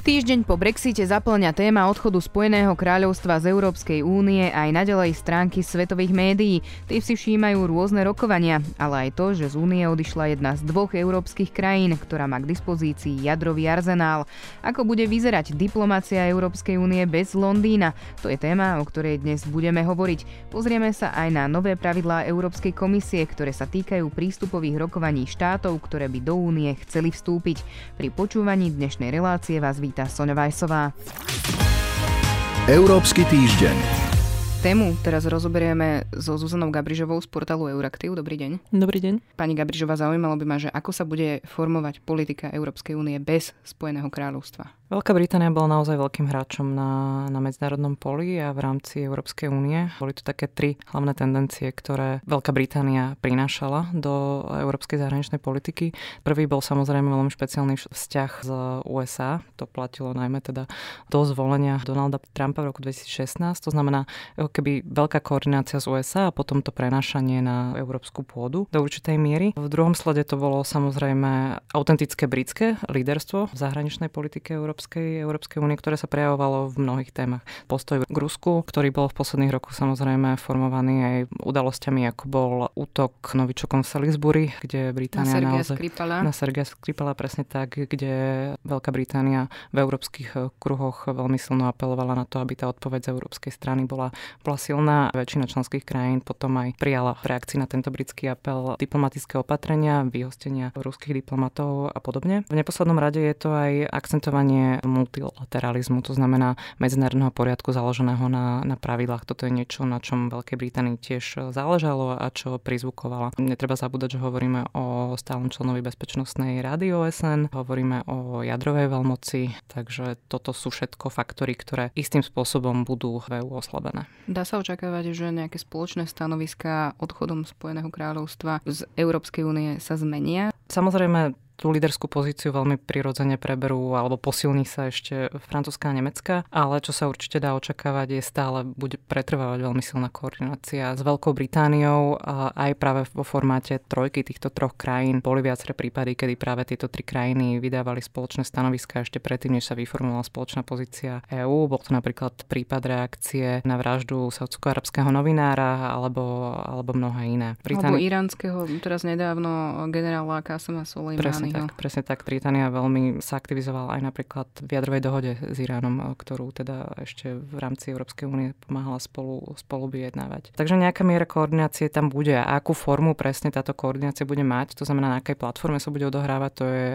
Týždeň po Brexite zaplňa téma odchodu Spojeného kráľovstva z Európskej únie aj naďalej stránky svetových médií. Tí si všímajú rôzne rokovania, ale aj to, že z únie odišla jedna z dvoch európskych krajín, ktorá má k dispozícii jadrový arzenál. Ako bude vyzerať diplomácia Európskej únie bez Londýna? To je téma, o ktorej dnes budeme hovoriť. Pozrieme sa aj na nové pravidlá Európskej komisie, ktoré sa týkajú prístupových rokovaní štátov, ktoré by do únie chceli vstúpiť. Pri počúvaní dnešnej relácie vás víta Soňa Vajsová. Európsky týždeň. Tému teraz rozoberieme so Zuzanou Gabrižovou z portálu Euraktív. Dobrý deň. Dobrý deň. Pani Gabrižová, zaujímalo by ma, že ako sa bude formovať politika Európskej únie bez Spojeného kráľovstva? Veľká Británia bola naozaj veľkým hráčom na medzinárodnom poli a v rámci Európskej únie. Boli tu také tri hlavné tendencie, ktoré Veľká Británia prinášala do európskej zahraničnej politiky. Prvý bol samozrejme veľmi špeciálny vzťah z USA. To platilo najmä teda do zvolenia Donalda Trumpa v roku 2016. To znamená keby veľká koordinácia z USA a potom to prenášanie na európsku pôdu do určitej miery. V druhom slede to bolo samozrejme autentické britské líderstvo v zahraničnej politike Európskej únie, ktoré sa prejavovalo v mnohých témach. Postoj k Rusku, ktorý bol v posledných rokoch samozrejme formovaný aj udalosťami, ako bol útok novičokom v Salisbury, kde Británia na Sergeja Skripala, presne tak, kde Veľká Británia v európskych kruhoch veľmi silno apelovala na to, aby tá odpoveď z európskej strany bola silná. Väčšina členských krajín potom aj prijala v reakcii na tento britský apel diplomatické opatrenia, vyhostenia ruských diplomatov a podobne. V neposlednom rade je to aj akcentovanie multilateralizmu, to znamená medzinárodného poriadku založeného na pravidlách. Toto je niečo, na čom Veľkej Británii tiež záležalo a čo prizvukovala. Netreba zabúdať, že hovoríme o stálom členovi Bezpečnostnej rady OSN, hovoríme o jadrovej veľmoci, takže toto sú všetko faktory, ktoré istým spôsobom budú v EU oslabené. Dá sa očakávať, že nejaké spoločné stanoviská odchodom Spojeného kráľovstva z Európskej únie sa zmenia? Samozrejme, tú líderskú pozíciu veľmi prirodzene preberú alebo posilní sa ešte francúzska a nemecká, ale čo sa určite dá očakávať je stále, bude pretrvávať veľmi silná koordinácia s Veľkou Britániou a aj práve vo formáte trojky týchto troch krajín. Boli viaceré prípady, kedy práve tieto tri krajiny vydávali spoločné stanoviská ešte predtým, než sa vyformovala spoločná pozícia EÚ. Bol to napríklad prípad reakcie na vraždu saúdsko-arabského novinára alebo mnohé iné. Alebo iránskeho teraz nedávno generála Kasema Soleimana. Presne tak. Británia veľmi sa aktivizovala aj napríklad v jadrovej dohode s Iránom, ktorú teda ešte v rámci Európskej únie pomáhala spolu vyjednávať. Takže nejaká miera koordinácie tam bude. A akú formu presne táto koordinácia bude mať, to znamená, na akej platforme sa bude odohrávať, to je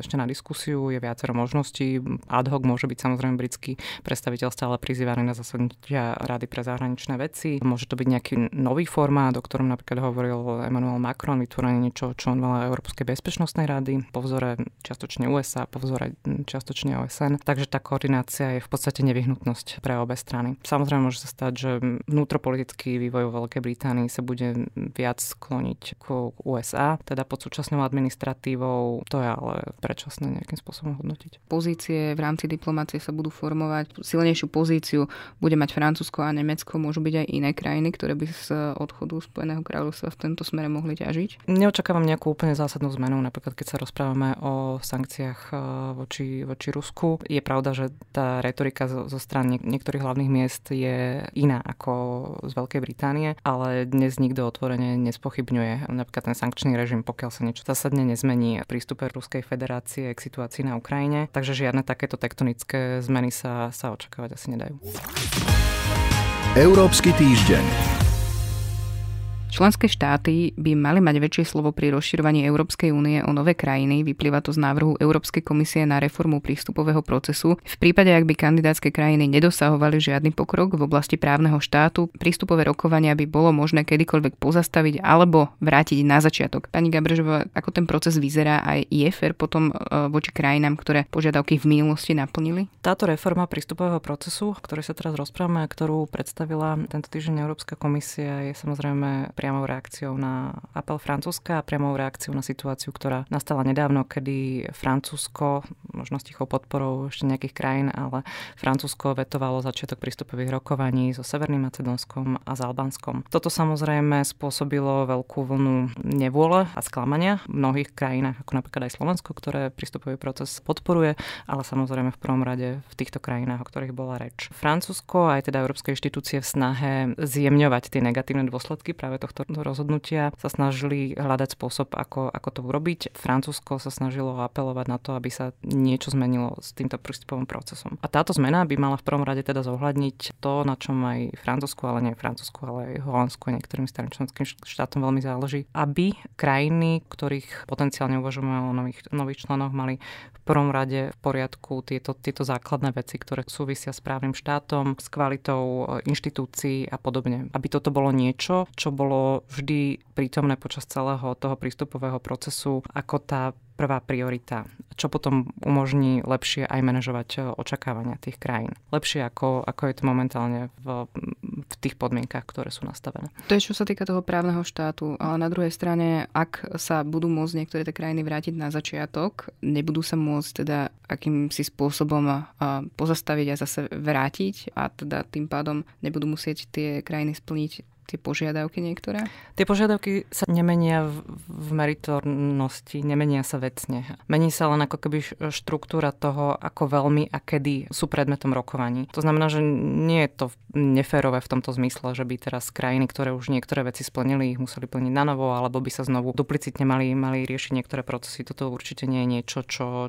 ešte na diskusiu, je viacero možností. Ad hoc môže byť samozrejme britský predstaviteľ stále prizývaný na zasadnutia Rady pre zahraničné veci. Môže to byť nejaký nový formát, o ktorom napríklad hovoril Emmanuel Macron, vytvorenie niečo, čo on volá Európskej bezpečnostnej rady, po vzore čiastočne USA, po vzore čiastočne OSN. Takže tá koordinácia je v podstate nevyhnutnosť pre obe strany. Samozrejme môže sa stať, že vnútropolitický vývoj vo Veľkej Británii sa bude viac skloniť k USA, teda pod súčasnou administratívou. To je ale predčasné nejakým spôsobom hodnotiť. Pozície v rámci diplomácie sa budú formovať, silnejšiu pozíciu bude mať Francúzsko a Nemecko, môžu byť aj iné krajiny, ktoré by z odchodu Spojeného kráľovstva v tomto smere mohli ťažiť. Neočakávam nejakú úplne zásadnú zmenu, napríklad keď sa rozprávame o sankciách voči Rusku. Je pravda, že tá retorika zo strany niektorých hlavných miest je iná ako z Veľkej Británie, ale dnes nikto otvorene nespochybňuje napríklad ten sankčný režim, pokiaľ sa niečo zásadne nezmení v prístupe Ruskej federácie k situácii na Ukrajine. Takže žiadne takéto tektonické zmeny sa očakávať asi nedajú. Európsky týždeň. Členské štáty by mali mať väčšie slovo pri rozširovaní Európskej únie o nové krajiny, vyplýva to z návrhu Európskej komisie na reformu prístupového procesu. V prípade, ak by kandidátske krajiny nedosahovali žiadny pokrok v oblasti právneho štátu, prístupové rokovania by bolo možné kedykoľvek pozastaviť alebo vrátiť na začiatok. Pani Gabrižová, ako ten proces vyzerá a je fér potom voči krajinám, ktoré požiadavky v minulosti naplnili? Táto reforma prístupového procesu, o ktorej sa teraz rozprávame a ktorú predstavila tento týždeň Európska komisia, je samozrejme priamou reakciou na apel Francúzska a priamou reakciou na situáciu, ktorá nastala nedávno, kedy Francúzsko, možno s tichou podporou ešte nejakých krajín, ale Francúzsko vetovalo začiatok prístupových rokovaní so Severným Macedónskom a s Albánskom. Toto samozrejme spôsobilo veľkú vlnu nevôle a sklamania v mnohých krajinách, ako napríklad aj Slovensko, ktoré prístupový proces podporuje, ale samozrejme v prvom rade v týchto krajinách, o ktorých bola reč. Francúzsko aj teda európske inštitúcie v snahe zjemňovať tie negatívne dôsledky práve tohto rozhodnutia sa snažili hľadať spôsob, ako to urobiť. Francúzsko sa snažilo apelovať na to, aby sa niečo zmenilo s týmto prístupovým procesom. A táto zmena by mala v prvom rade teda zohľadniť to, na čom aj Francúzsko, ale nie Francúzsko, ale aj Holandsko a niektorým starým členským štátom veľmi záleží, aby krajiny, ktorých potenciálne uvažujeme o nových členoch, mali v prvom rade v poriadku tieto základné veci, ktoré súvisia s právnym štátom, s kvalitou inštitúcií a podobne. Aby toto bolo niečo, čo bolo vždy prítomné počas celého toho prístupového procesu ako tá prvá priorita, čo potom umožní lepšie aj manažovať očakávania tých krajín. Lepšie ako je to momentálne v tých podmienkach, ktoré sú nastavené. To je, čo sa týka toho právneho štátu, ale na druhej strane, ak sa budú môcť niektoré tie krajiny vrátiť na začiatok, nebudú sa môcť teda akýmsi spôsobom pozastaviť a zase vrátiť a teda tým pádom nebudú musieť tie krajiny splniť tie požiadavky niektoré? Tie požiadavky sa nemenia v meritornosti, nemenia sa vecne. Mení sa len ako keby štruktúra toho, ako veľmi a kedy sú predmetom rokovaní. To znamená, že nie je to neférové v tomto zmysle, že by teraz krajiny, ktoré už niektoré veci splnili, ich museli plniť na novo, alebo by sa znovu duplicitne mali riešiť niektoré procesy. Toto určite nie je niečo,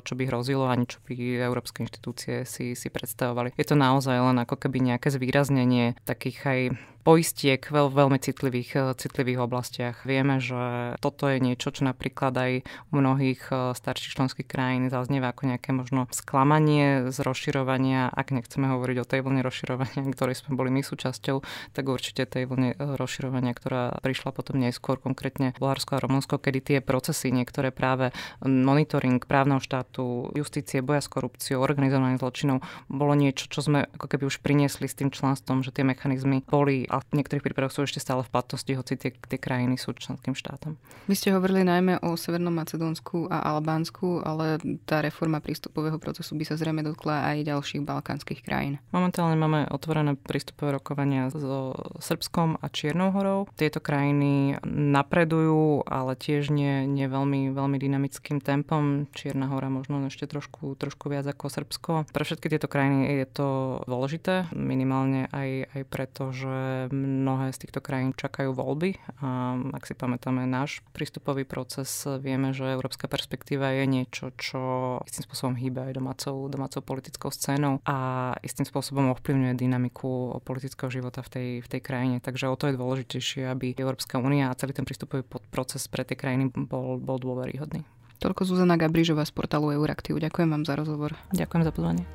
čo by hrozilo, ani čo by európske inštitúcie si predstavovali. Je to naozaj len ako keby nejaké zvýraznenie takých aj poistiek v veľmi citlivých oblastiach. Vieme, že toto je niečo, čo napríklad aj u mnohých starších členských krajín zaznieva ako nejaké možno sklamanie z rozširovania. Ak nechceme hovoriť o tej vlne rozširovania, ktorej sme boli my súčasťou, tak určite tej vlne rozširovania, ktorá prišla potom neskôr, konkrétne Bulharsko a Rumunsko, kedy tie procesy, niektoré práve monitoring právneho štátu, justície, boja s korupciou, organizovaných zločinov, bolo niečo, čo sme ako keby už priniesli s tým členstvom, že tie mechanizmy boli a v niektorých prípadoch sú ešte stále v platnosti, hoci tie krajiny sú členským štátom. Vy ste hovorili najmä o Severnom Macedónsku a Albánsku, ale tá reforma prístupového procesu by sa zrejme dotkla aj ďalších balkánskych krajín. Momentálne máme otvorené prístupové rokovania so Srbskom a Čiernou horou. Tieto krajiny napredujú, ale tiež nie veľmi, veľmi dynamickým tempom. Čierna hora možno ešte trošku viac ako Srbsko. Pre všetky tieto krajiny je to dôležité, minimálne aj preto, že mnohé z týchto krajín čakajú voľby a ak si pamätáme náš prístupový proces, vieme, že európska perspektíva je niečo, čo istým spôsobom hýba aj domácou politickou scénou a istým spôsobom ovplyvňuje dynamiku politického života v tej krajine. Takže o to je dôležitejšie, aby Európska únia a celý ten prístupový proces pre tie krajiny bol dôveryhodný. Toľko Zuzana Gabrižová z portálu Euraktív. Ďakujem vám za rozhovor. Ďakujem za pozvanie.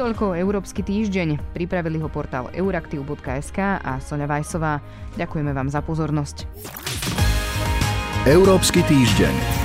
Toľko Európsky týždeň. Pripravili ho portál euractiv.sk a Soňa Vajsová. Ďakujeme vám za pozornosť. Európsky týždeň.